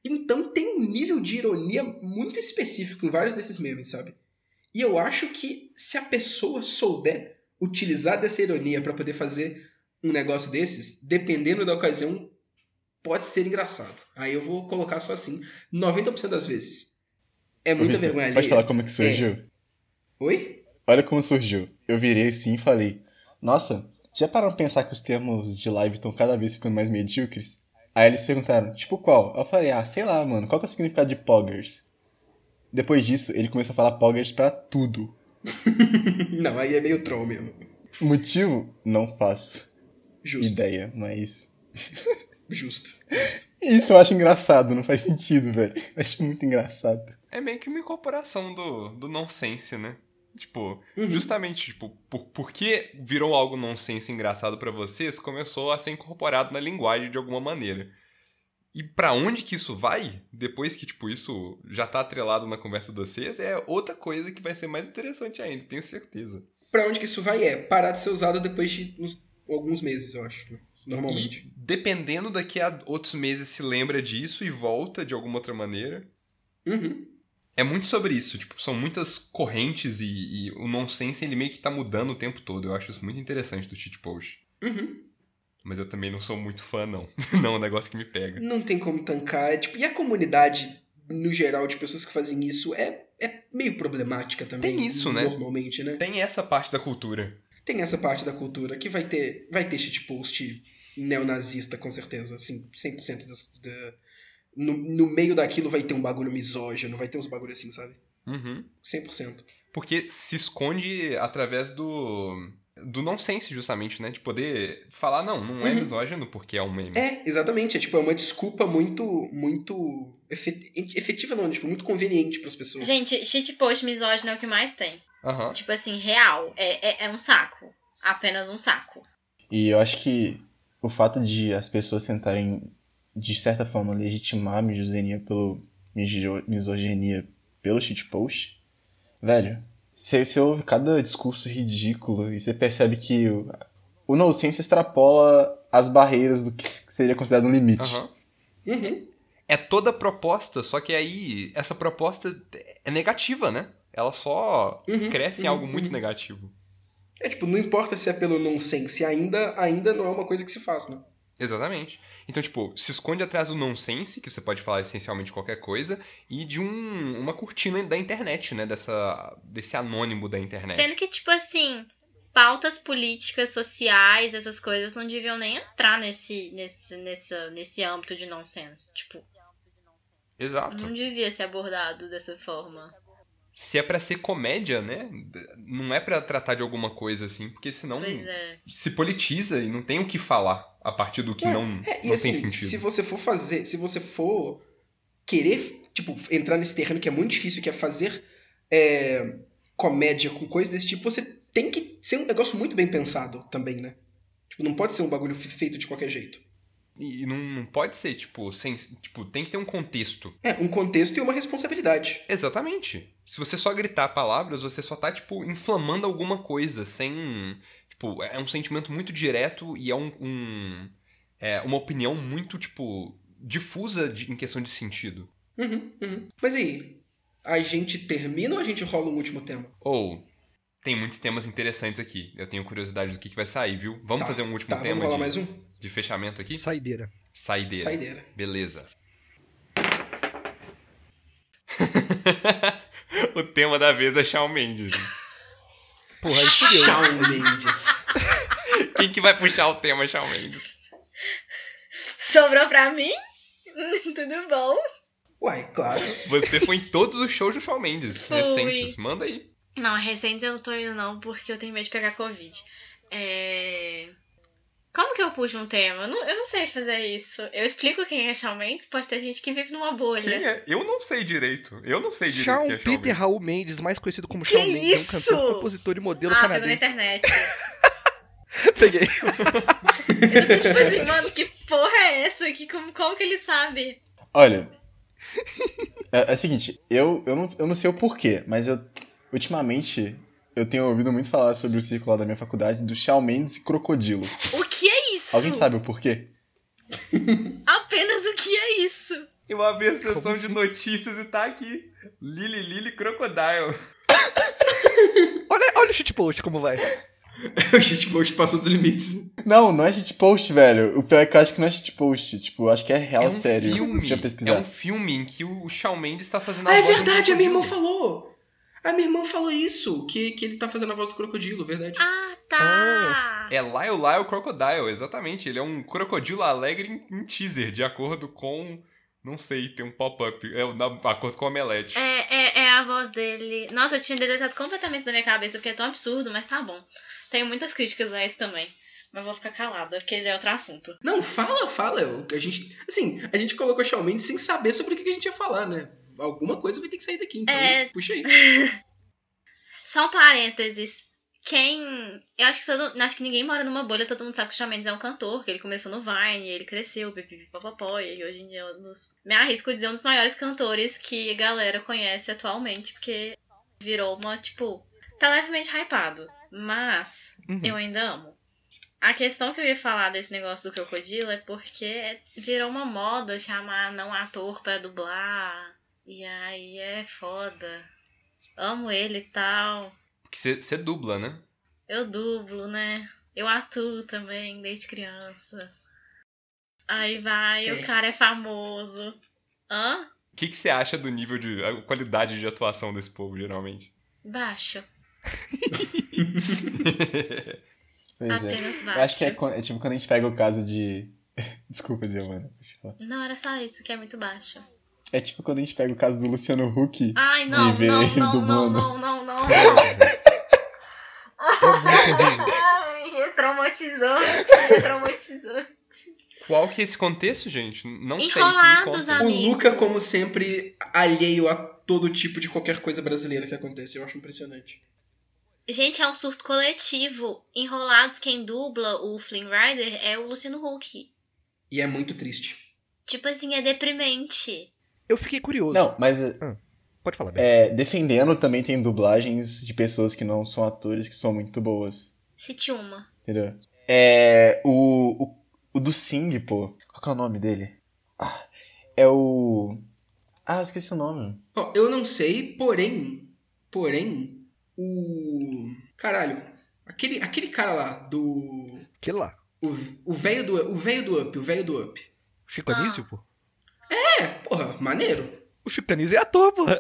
Então tem um nível de ironia muito específico em vários desses memes, sabe? E eu acho que se a pessoa souber utilizar dessa ironia para poder fazer um negócio desses, dependendo da ocasião, pode ser engraçado. Aí eu vou colocar só assim, 90% das vezes. É muita vergonha ali. Pode falar como é que surgiu? Oi? Olha como surgiu. Eu virei assim e falei, nossa, já pararam pra pensar que os termos de live estão cada vez ficando mais medíocres? Aí eles perguntaram, tipo qual? Eu falei, sei lá, mano, qual que é o significado de poggers? Depois disso, ele começou a falar poggers pra tudo. Não, aí é meio troll mesmo. Motivo? Não faço. Justo. Ideia, mas... Justo. Isso eu acho engraçado, não faz sentido, velho. Eu acho muito engraçado. É meio que uma incorporação do nonsense, né? Tipo, justamente, tipo, porque virou algo nonsense engraçado pra vocês, começou a ser incorporado na linguagem de alguma maneira. E pra onde que isso vai, depois que, tipo, isso já tá atrelado na conversa de vocês, é outra coisa que vai ser mais interessante ainda, tenho certeza. Pra onde que isso vai parar de ser usado depois de alguns meses, eu acho, normalmente. E, dependendo daqui a outros meses, se lembra disso e volta de alguma outra maneira. É muito sobre isso, tipo, são muitas correntes e o nonsense ele meio que tá mudando o tempo todo. Eu acho isso muito interessante do shitpost. Mas eu também não sou muito fã, não. Não é um negócio que me pega. Não tem como tancar. E a comunidade, no geral, de pessoas que fazem isso é meio problemática também. Tem isso, né? Normalmente, né? Tem essa parte da cultura. Que vai ter shitpost neonazista, com certeza. Assim, 100% No meio daquilo vai ter um bagulho misógino, vai ter uns bagulhos assim, sabe? 100%. Porque se esconde através do nonsense, justamente, né? De poder falar, não é misógino porque é um meme. Exatamente. É uma desculpa muito efetiva, não, muito conveniente pras pessoas. Gente, shitpost misógino é o que mais tem. Real. É um saco. Apenas um saco. E eu acho que o fato de as pessoas tentarem... de certa forma, legitimar a misoginia pelo shitpost, velho, você ouve cada discurso ridículo e você percebe que o nonsense extrapola as barreiras do que seria considerado um limite. É toda proposta, só que aí essa proposta é negativa, né? Ela só cresce em algo muito negativo. Não importa se é pelo nonsense, ainda não é uma coisa que se faz, né? Exatamente. Então, se esconde atrás do nonsense, que você pode falar essencialmente qualquer coisa, e de uma cortina da internet, né? Desse anônimo da internet. Sendo que, pautas políticas, sociais, essas coisas não deviam nem entrar nesse âmbito de nonsense. Exato. Não devia ser abordado dessa forma. se é pra ser comédia, né? Não é pra tratar de alguma coisa, assim, porque senão se politiza e não tem o que falar a partir do que não assim, tem sentido. Se você for fazer, se você for querer, tipo, entrar nesse terreno que é muito difícil, que é fazer comédia com coisas desse tipo, você tem que ser um negócio muito bem pensado também, né? Tipo, não pode ser um bagulho feito de qualquer jeito. E não pode ser, tipo, sem, tipo, tem que ter um contexto. É, um contexto e uma responsabilidade. Exatamente. Se você só gritar palavras, você só tá, tipo, inflamando alguma coisa, sem... Tipo, é um sentimento muito direto e é uma opinião muito, tipo, difusa em questão de sentido. Uhum, uhum. Mas aí, a gente termina ou a gente rola um último tema? Tem muitos temas interessantes aqui. Eu tenho curiosidade do que vai sair, viu? Vamos fazer um último tema vamos rolar mais um? De fechamento aqui? Saideira. Beleza. O tema da vez é Shawn Mendes. Porra, isso deu. Shawn Mendes. Quem que vai puxar o tema Shawn Mendes? Sobrou pra mim? Tudo bom? Uai, claro. Você foi em todos os shows do Shawn Mendes recentes. Manda aí. Não, recente eu não tô indo não, porque eu tenho medo de pegar Covid. Como que eu puxo um tema? Eu não sei fazer isso. Eu explico quem é Shawn Mendes, pode ter gente que vive numa bolha. Quem é? Eu não sei direito Shawn é Peter Raul Mendes, mais conhecido como Shawn Mendes, é um cantor, compositor e modelo canadense. Ah, pegou na internet. Peguei. Eu tô tipo assim, mano, que porra é essa? Como que ele sabe? Olha, é o seguinte, eu não sei o porquê, mas ultimamente... Eu tenho ouvido muito falar sobre o círculo lá da minha faculdade do Shawn Mendes e crocodilo. O que é isso? Alguém sabe o porquê? Apenas o que é isso? Eu abri a sessão de notícias e tá aqui. Lili Crocodile. olha o shitpost como vai. O shitpost passou dos limites. Não é shitpost, velho. O pior é que eu acho que não é shitpost. Tipo, acho que é real sério. Filme. Deixa eu pesquisar. É um filme em que o Shawn Mendes tá fazendo a voz do crocodilo. É verdade, a minha irmã falou. Ah, minha irmã falou isso, que ele tá fazendo a voz do crocodilo, verdade. Ah, tá. É Lyle Crocodile, exatamente. Ele é um crocodilo alegre em teaser, de acordo com... Não sei, tem um pop-up. É de acordo com o Omelete. É a voz dele. Nossa, eu tinha deletado completamente da minha cabeça, porque é tão absurdo, mas tá bom. Tenho muitas críticas a isso também. Mas vou ficar calada, porque já é outro assunto. Não, fala. A gente colocou Shawn Mendes sem saber sobre o que a gente ia falar, né? Alguma coisa vai ter que sair daqui, então puxa aí. Só um parênteses. Acho que ninguém mora numa bolha, todo mundo sabe que o Shawn Mendes é um cantor, que ele começou no Vine, ele cresceu, pipipipopopó, e hoje em dia me arrisco a dizer um dos maiores cantores que a galera conhece atualmente, porque virou uma, tipo, tá levemente hypado. Mas eu ainda amo. A questão que eu ia falar desse negócio do crocodilo é porque virou uma moda chamar não ator pra dublar. E aí é foda. Amo ele e tal. Você dubla, né? Eu dublo, né? Eu atuo também, desde criança. Aí vai, o cara é famoso. Hã? O que você acha do nível de qualidade de atuação desse povo, geralmente? Baixo. Apenas baixo. Eu acho que é tipo quando a gente pega o caso de... Desculpa, Giovana. Não, era só isso, que é muito baixo. É tipo quando a gente pega o caso do Luciano Huck. Ai, não, e vê ele dublando. Não. Ai, traumatizante. Qual que é esse contexto, gente? Não sei. Enrolados, amigos. O Luca, como sempre, alheio a todo tipo de qualquer coisa brasileira que acontece. Eu acho impressionante. Gente, é um surto coletivo. Enrolados, quem dubla o Flynn Rider é o Luciano Huck. E é muito triste. Tipo assim, é deprimente. Eu fiquei curioso. Não, mas... pode falar, Bem. Defendendo também tem dublagens de pessoas que não são atores, que são muito boas. Cite uma. Entendeu? O do Sing, pô. Qual que é o nome dele? Eu esqueci o nome. Ó, eu não sei, porém, o... Caralho, aquele cara lá do... Que lá? O velho do Up. Chico Anísio, pô? É, porra, maneiro. O Chico Anísio é ator, porra.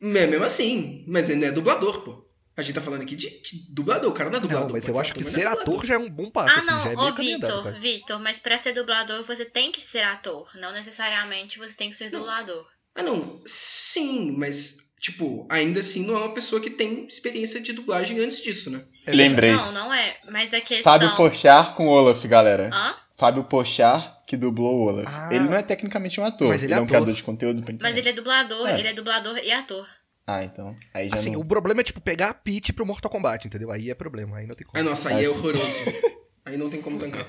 Mesmo assim, mas ele não é dublador, pô. A gente tá falando aqui de dublador, o cara não é dublador. Não, mas eu acho que ser ator já é um bom passo, assim, já é meio caminhado. Ah, não, Vitor, mas pra ser dublador você tem que ser ator, não necessariamente você tem que ser dublador. Ah, não, sim, mas Tipo, ainda assim não é uma pessoa que tem experiência de dublagem antes disso, né? Sim, lembrei. Não, não é. Mas a questão... Fábio Porchat com Olaf, galera. Hã? Fábio Porchat, que dublou o Olaf. Ah, ele não é tecnicamente um ator. Mas ele é um criador de conteúdo. Mas ele é dublador. É. Ele é dublador e ator. Ah, então. Aí já assim, não... o problema é, tipo, pegar a Peach pro Mortal Kombat, entendeu? Aí é problema. Aí não tem como. Ah, nossa, aí é horroroso. Aí não tem como tancar.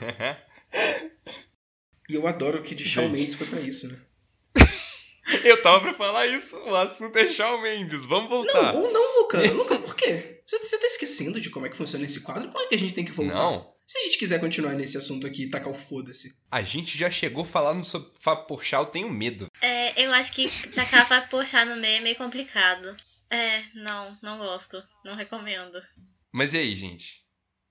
E eu adoro que de Shawn Mendes foi pra isso, né? Eu tava pra falar isso, o assunto é Shawn Mendes, vamos voltar. Não, ou não, Luca. Luca, por quê? Você tá esquecendo de como é que funciona esse quadro? Por que a gente tem que voltar? Não. Se a gente quiser continuar nesse assunto aqui e tacar o foda-se. A gente já chegou falando sobre Fábio Porchat, eu tenho medo. É, eu acho que tacar Fábio Porchat no meio é meio complicado. É, não gosto, não recomendo. Mas e aí, gente?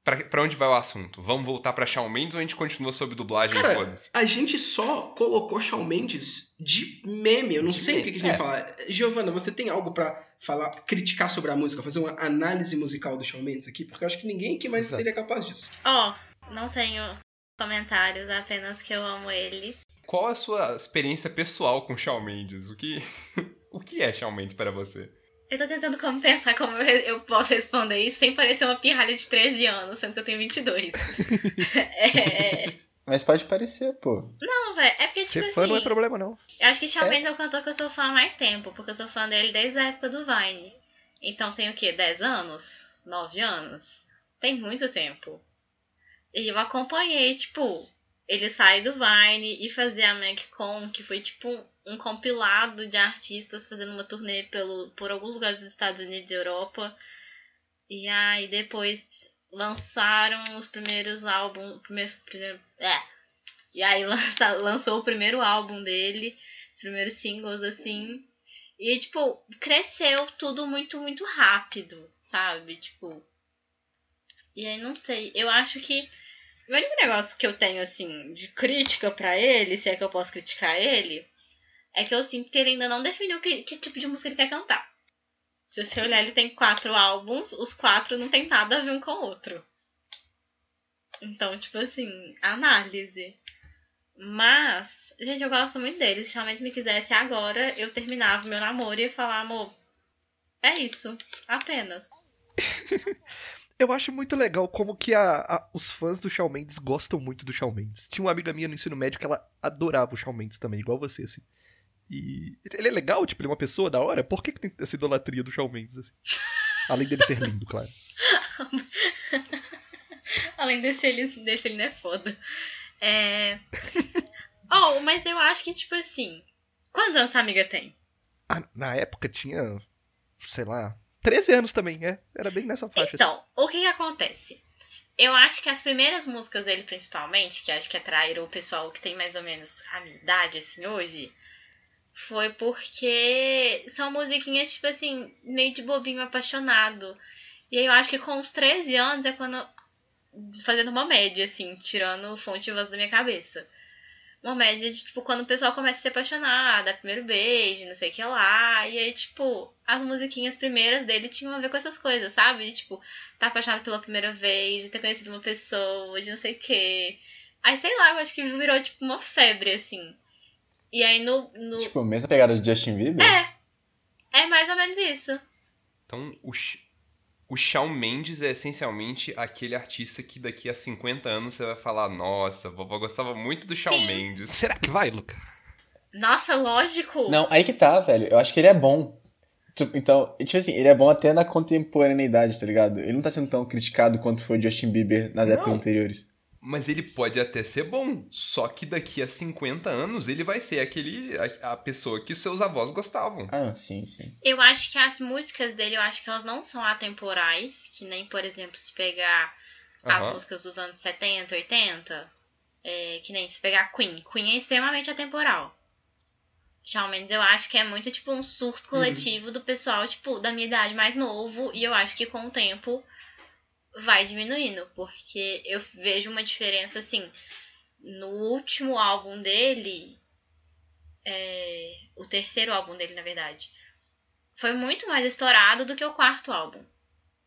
Pra onde vai o assunto? Vamos voltar pra Shawn Mendes ou a gente continua sobre dublagem? Cara, e foda-se? A gente só colocou Shawn Mendes de meme. Eu não sei o que a gente vai falar. Giovana, você tem algo pra falar, criticar sobre a música? Fazer uma análise musical do Shawn Mendes aqui? Porque eu acho que ninguém aqui mais seria capaz disso. Não tenho comentários, apenas que eu amo ele. Qual a sua experiência pessoal com Shawn Mendes? O que é Shawn Mendes pra você? Eu tô tentando pensar como eu posso responder isso sem parecer uma pirralha de 13 anos, sendo que eu tenho 22. Mas pode parecer, pô. Não, velho. É porque, tipo, ser fã assim, não é problema, não. Eu acho que Shawn Mendes é o cantor que eu sou fã há mais tempo, porque eu sou fã dele desde a época do Vine. Então tem o quê? 10 anos? 9 anos? Tem muito tempo. E eu acompanhei, tipo, ele sair do Vine e fazer a MacCon, que foi, tipo... um compilado de artistas fazendo uma turnê por alguns lugares dos Estados Unidos e Europa. E aí depois lançaram os primeiros álbuns... E aí lançou o primeiro álbum dele, os primeiros singles, assim. E, tipo, cresceu tudo muito, muito rápido, sabe? Tipo... E aí, não sei, eu acho que... O único negócio que eu tenho, assim, de crítica pra ele, se é que eu posso criticar ele... É que eu sinto que ele ainda não definiu que tipo de música ele quer cantar. Se você olhar, ele tem 4 álbuns, os 4 não tem nada a ver um com o outro. Então, tipo assim, análise. Mas, gente, eu gosto muito dele. Se realmente me quisesse agora, eu terminava o meu namoro e ia falar, amor, é isso, apenas. Eu acho muito legal como que os fãs do Shawn Mendes gostam muito do Shawn Mendes. Tinha uma amiga minha no ensino médio que ela adorava o Shawn Mendes também, igual você, assim. E ele é legal, tipo, ele é uma pessoa da hora. Por que tem essa idolatria do Shawn Mendes, assim? Além dele ser lindo, claro. Além desse ele não é foda. Mas eu acho que, tipo assim... Quantos anos sua amiga tem? Na época tinha, sei lá... 13 anos também, era bem nessa faixa. Então, assim. O que acontece? Eu acho que as primeiras músicas dele, principalmente, que acho que atraíram o pessoal que tem mais ou menos a minha idade, assim, hoje, foi porque são musiquinhas, tipo assim, meio de bobinho apaixonado. E aí eu acho que com uns 13 anos é quando... Fazendo uma média, assim, tirando fonte e voz da minha cabeça. Uma média de, tipo, quando o pessoal começa a se apaixonar, dá primeiro beijo, não sei o que lá. E aí, tipo, as musiquinhas primeiras dele tinham a ver com essas coisas, sabe? De, tipo, tá apaixonado pela primeira vez, de ter conhecido uma pessoa, de não sei o que. Aí, sei lá, eu acho que virou, tipo, uma febre, assim. E aí, no... Tipo, a mesma pegada do Justin Bieber? É mais ou menos isso. Então, o Shawn Mendes é essencialmente aquele artista que daqui a 50 anos você vai falar, nossa, vovó gostava muito do Shawn Mendes. Será que vai, Luca? Nossa, lógico. Não, aí que tá, velho. Eu acho que ele é bom. Então, tipo assim, ele é bom até na contemporaneidade, tá ligado? Ele não tá sendo tão criticado quanto foi o Justin Bieber nas épocas anteriores. Mas ele pode até ser bom, só que daqui a 50 anos ele vai ser a pessoa que seus avós gostavam. Ah, sim, sim. Eu acho que as músicas dele, eu acho que elas não são atemporais, que nem, por exemplo, se pegar as músicas dos anos 70, 80, que nem se pegar Queen. Queen é extremamente atemporal. Shawn Mendes, eu acho que é muito, tipo, um surto coletivo do pessoal, tipo, da minha idade mais novo, e eu acho que com o tempo... vai diminuindo, porque eu vejo uma diferença, assim, no último álbum dele, o terceiro álbum dele, na verdade, foi muito mais estourado do que o quarto álbum.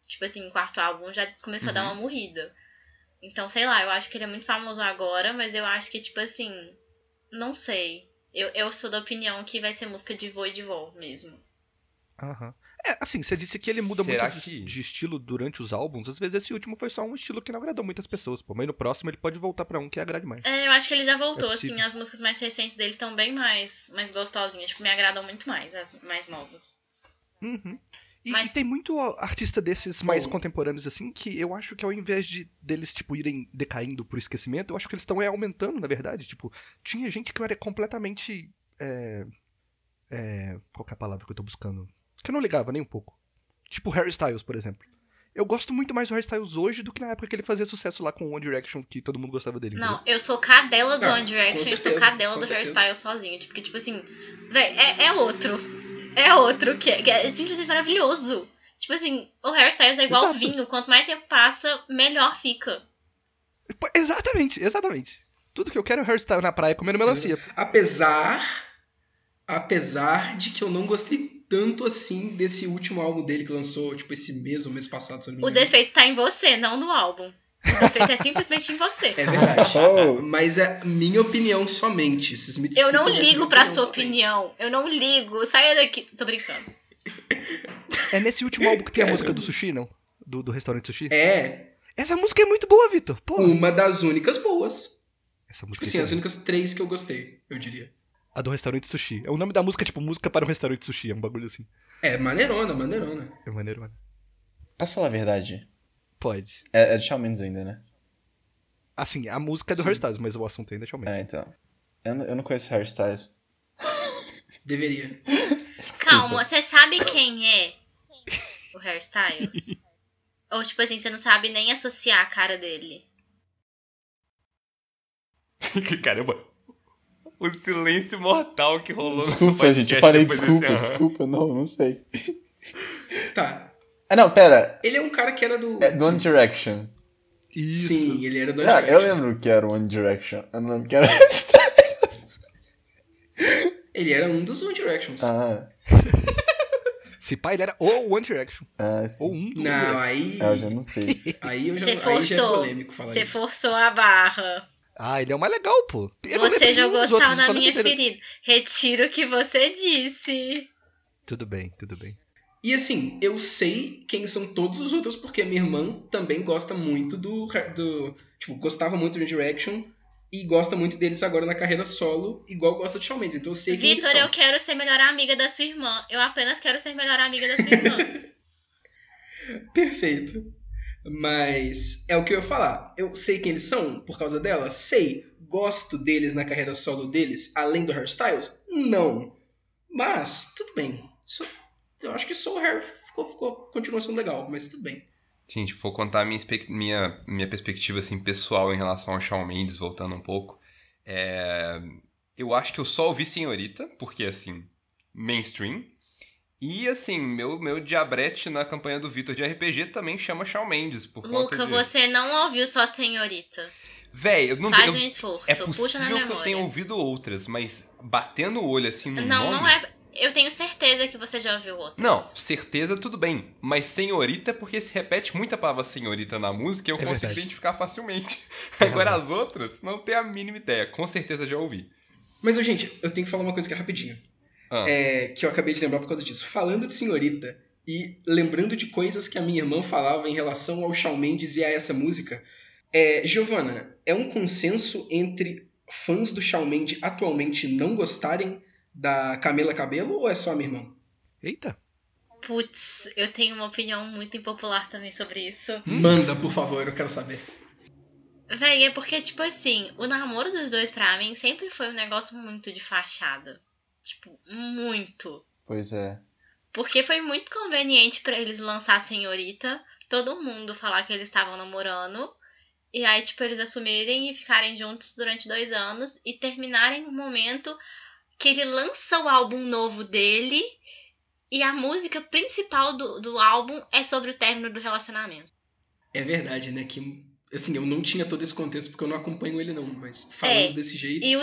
Tipo assim, o quarto álbum já começou a dar uma morrida. Então, sei lá, eu acho que ele é muito famoso agora, mas eu acho que, tipo assim, não sei. Eu sou da opinião que vai ser música de vô e de vó mesmo. Uhum. É, assim, você disse que ele muda de estilo durante os álbuns. Às vezes esse último foi só um estilo que não agradou muitas pessoas, pô. Mas no próximo ele pode voltar pra um que agrade mais. É, eu acho que ele já voltou, assim. As músicas mais recentes dele estão bem mais gostosinhas. Tipo, me agradam muito mais, as mais novas. Uhum. E tem muito artista desses mais contemporâneos, assim, que eu acho que ao invés deles, tipo, irem decaindo por esquecimento, eu acho que eles estão aumentando, na verdade. Tipo, tinha gente que era completamente... qual que é a palavra que eu tô buscando? Que eu não ligava nem um pouco. Tipo Harry Styles, por exemplo. Eu gosto muito mais do Harry Styles hoje do que na época que ele fazia sucesso lá com One Direction, que todo mundo gostava dele. Não, entendeu? Eu sou cadela do One Direction, certeza, eu sou cadela do Harry Styles sozinho. Porque, tipo assim, véi, é outro, que é simplesmente maravilhoso. Tipo assim, o Harry Styles é igual ao vinho, quanto mais tempo passa, melhor fica. Exatamente. Tudo que eu quero é o Harry Styles na praia comendo melancia. Apesar de que eu não gostei tanto assim desse último álbum dele que lançou, tipo, esse mês ou mês passado, se eu não me engano. O defeito tá em você, não no álbum. O defeito é simplesmente em você. É verdade. Mas é minha opinião somente. Vocês me desculpem, eu não ligo pra sua opinião. Eu não ligo. Saia daqui. Tô brincando. É nesse último álbum que tem a música do sushi, não? Do restaurante sushi? É. Essa música é muito boa, Vitor. Uma das únicas boas. Essa música, tipo assim, as únicas 3 que eu gostei, eu diria. A do restaurante sushi. O nome da música é tipo Música para o Restaurante Sushi. É um bagulho assim. É maneirona. É maneirona. Posso falar a verdade? Pode. É de Shawn Mendes ainda, né? Assim, a música é do Harry Styles, mas o assunto ainda é Shawn Mendes. É, então. Eu não conheço Harry Styles. Deveria. Calma, você sabe quem é o Harry Styles? Ou tipo assim, você não sabe nem associar a cara dele? Caramba. O silêncio mortal que rolou. Desculpa, no gente, eu falei desculpa, não sei. Tá. Ah, não, pera. Ele é um cara que era do One Direction. Isso. Sim, ele era do One Direction. Eu lembro que era One Direction. Eu não lembro que era Styles. Ele era um dos One Directions. Ah. Se pá, ele era ou One Direction. Ah, sim. Ou um do Não, aí... eu já não sei. Aí eu já é polêmico falar isso. Você forçou a barra. Ah, ele é o mais legal, pô. Você jogou sal na minha ferida. Retiro o que você disse. Tudo bem. E assim, eu sei quem são todos os outros, porque minha irmã também gosta muito do tipo, gostava muito do Direction e gosta muito deles agora na carreira solo, igual gosta de Shawn Mendes. Então eu sei quem eles são. Vitor, eu quero ser melhor amiga da sua irmã. Eu apenas quero ser melhor amiga da sua irmã. Perfeito. Mas é o que eu ia falar. Eu sei quem eles são por causa dela? Sei. Gosto deles na carreira solo deles, além do Harry Styles? Não. Mas, tudo bem. Eu acho que só o Harry ficou continua sendo legal, mas tudo bem. Gente, vou contar a minha perspectiva assim, pessoal em relação ao Shawn Mendes, voltando um pouco. Eu acho que eu só ouvi Senhorita, porque assim, mainstream. E, assim, meu diabrete na campanha do Vitor de RPG também chama Shawn Mendes, por Luca, conta de... você não ouviu só Senhorita. Véi, eu não... Faz um esforço, puxa na memória. É possível que eu tenha ouvido outras, mas batendo o olho, assim, no nome... Não é... Eu tenho certeza que você já ouviu outras. Não, certeza, tudo bem. Mas Senhorita, porque se repete muita palavra Senhorita na música, eu consigo identificar facilmente. Agora as outras, não tenho a mínima ideia. Com certeza já ouvi. Mas, gente, eu tenho que falar uma coisa que é rapidinho. Que eu acabei de lembrar por causa disso. Falando de Senhorita e lembrando de coisas que a minha irmã falava em relação ao Shawn Mendes e a essa música, Giovana, é um consenso entre fãs do Shawn Mendes atualmente não gostarem da Camila Cabello ou é só a minha irmã? Eita. Putz, eu tenho uma opinião muito impopular também sobre isso. Manda, por favor, eu quero saber. Véi, é porque, tipo assim, o namoro dos dois pra mim sempre foi um negócio muito de fachada. Tipo, muito. Pois é. Porque foi muito conveniente pra eles lançar a Senhorita, todo mundo falar que eles estavam namorando, e aí, tipo, eles assumirem e ficarem juntos durante 2 anos e terminarem no momento que ele lança o álbum novo dele e a música principal do álbum é sobre o término do relacionamento. É verdade, né? Que... Assim, eu não tinha todo esse contexto porque eu não acompanho ele não, mas falando desse jeito... E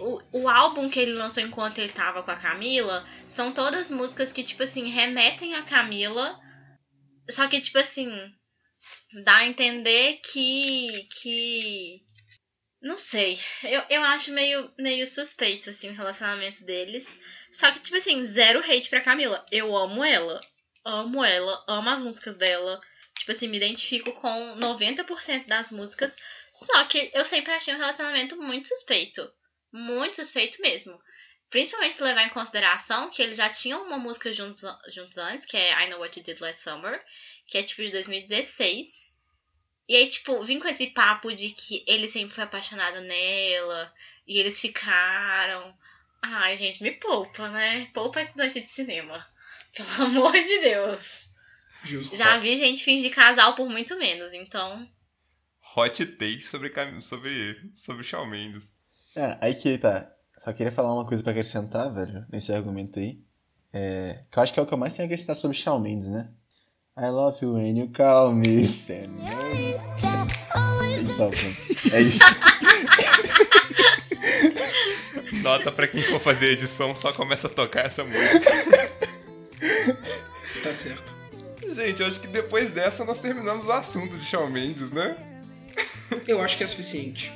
o álbum que ele lançou enquanto ele tava com a Camila são todas músicas que, tipo assim, remetem a Camila, só que, tipo assim, dá a entender que Não sei, eu acho meio suspeito, assim, o relacionamento deles. Só que, tipo assim, zero hate pra Camila. Eu amo ela, amo as músicas dela. Tipo assim, me identifico com 90% das músicas. Só que eu sempre achei um relacionamento muito suspeito. Muito suspeito mesmo. Principalmente se levar em consideração que eles já tinham uma música juntos antes, que é I Know What You Did Last Summer, que é tipo de 2016. E aí, tipo, vim com esse papo de que ele sempre foi apaixonado nela, e eles ficaram... Ai, gente, me poupa, né? Poupa estudante de cinema. Pelo amor de Deus. Justo. Já vi gente fingir casal por muito menos, então... Hot take sobre Shawn Mendes. Ah, aí que tá. Só queria falar uma coisa pra acrescentar, velho, nesse argumento aí. Que eu acho que é o que eu mais tenho a acrescentar sobre Shawn Mendes, né? I love you when you call me Senhorita. É isso. Nota pra quem for fazer edição, só começa a tocar essa música. Tá certo. Gente, eu acho que depois dessa nós terminamos o assunto de Shawn Mendes, né? Eu acho que é suficiente.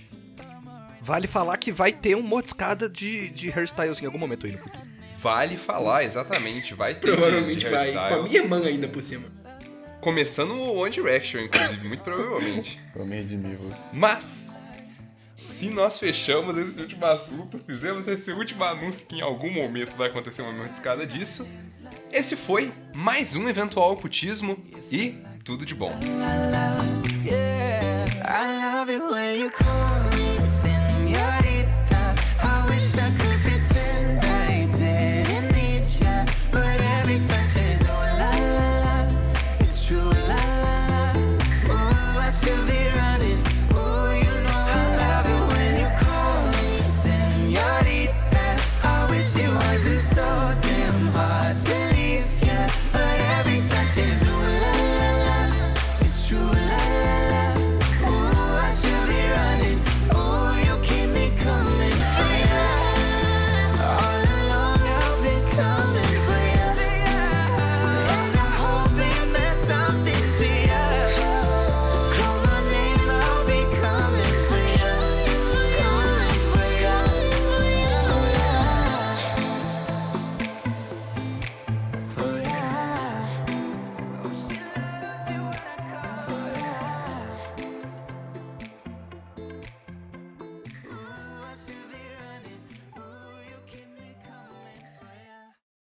Vale falar que vai ter um mordiscada de Harry Styles em algum momento aí no futuro. Vale falar, exatamente. Vai ter. Provavelmente vai. Styles. Com a minha mãe ainda por cima. Começando o One Direction, inclusive, muito provavelmente. Promete de nível. Mas, se nós fechamos esse último assunto, fizemos esse último anúncio que em algum momento vai acontecer uma mordiscada disso, esse foi mais um Eventual Ocultismo e tudo de bom.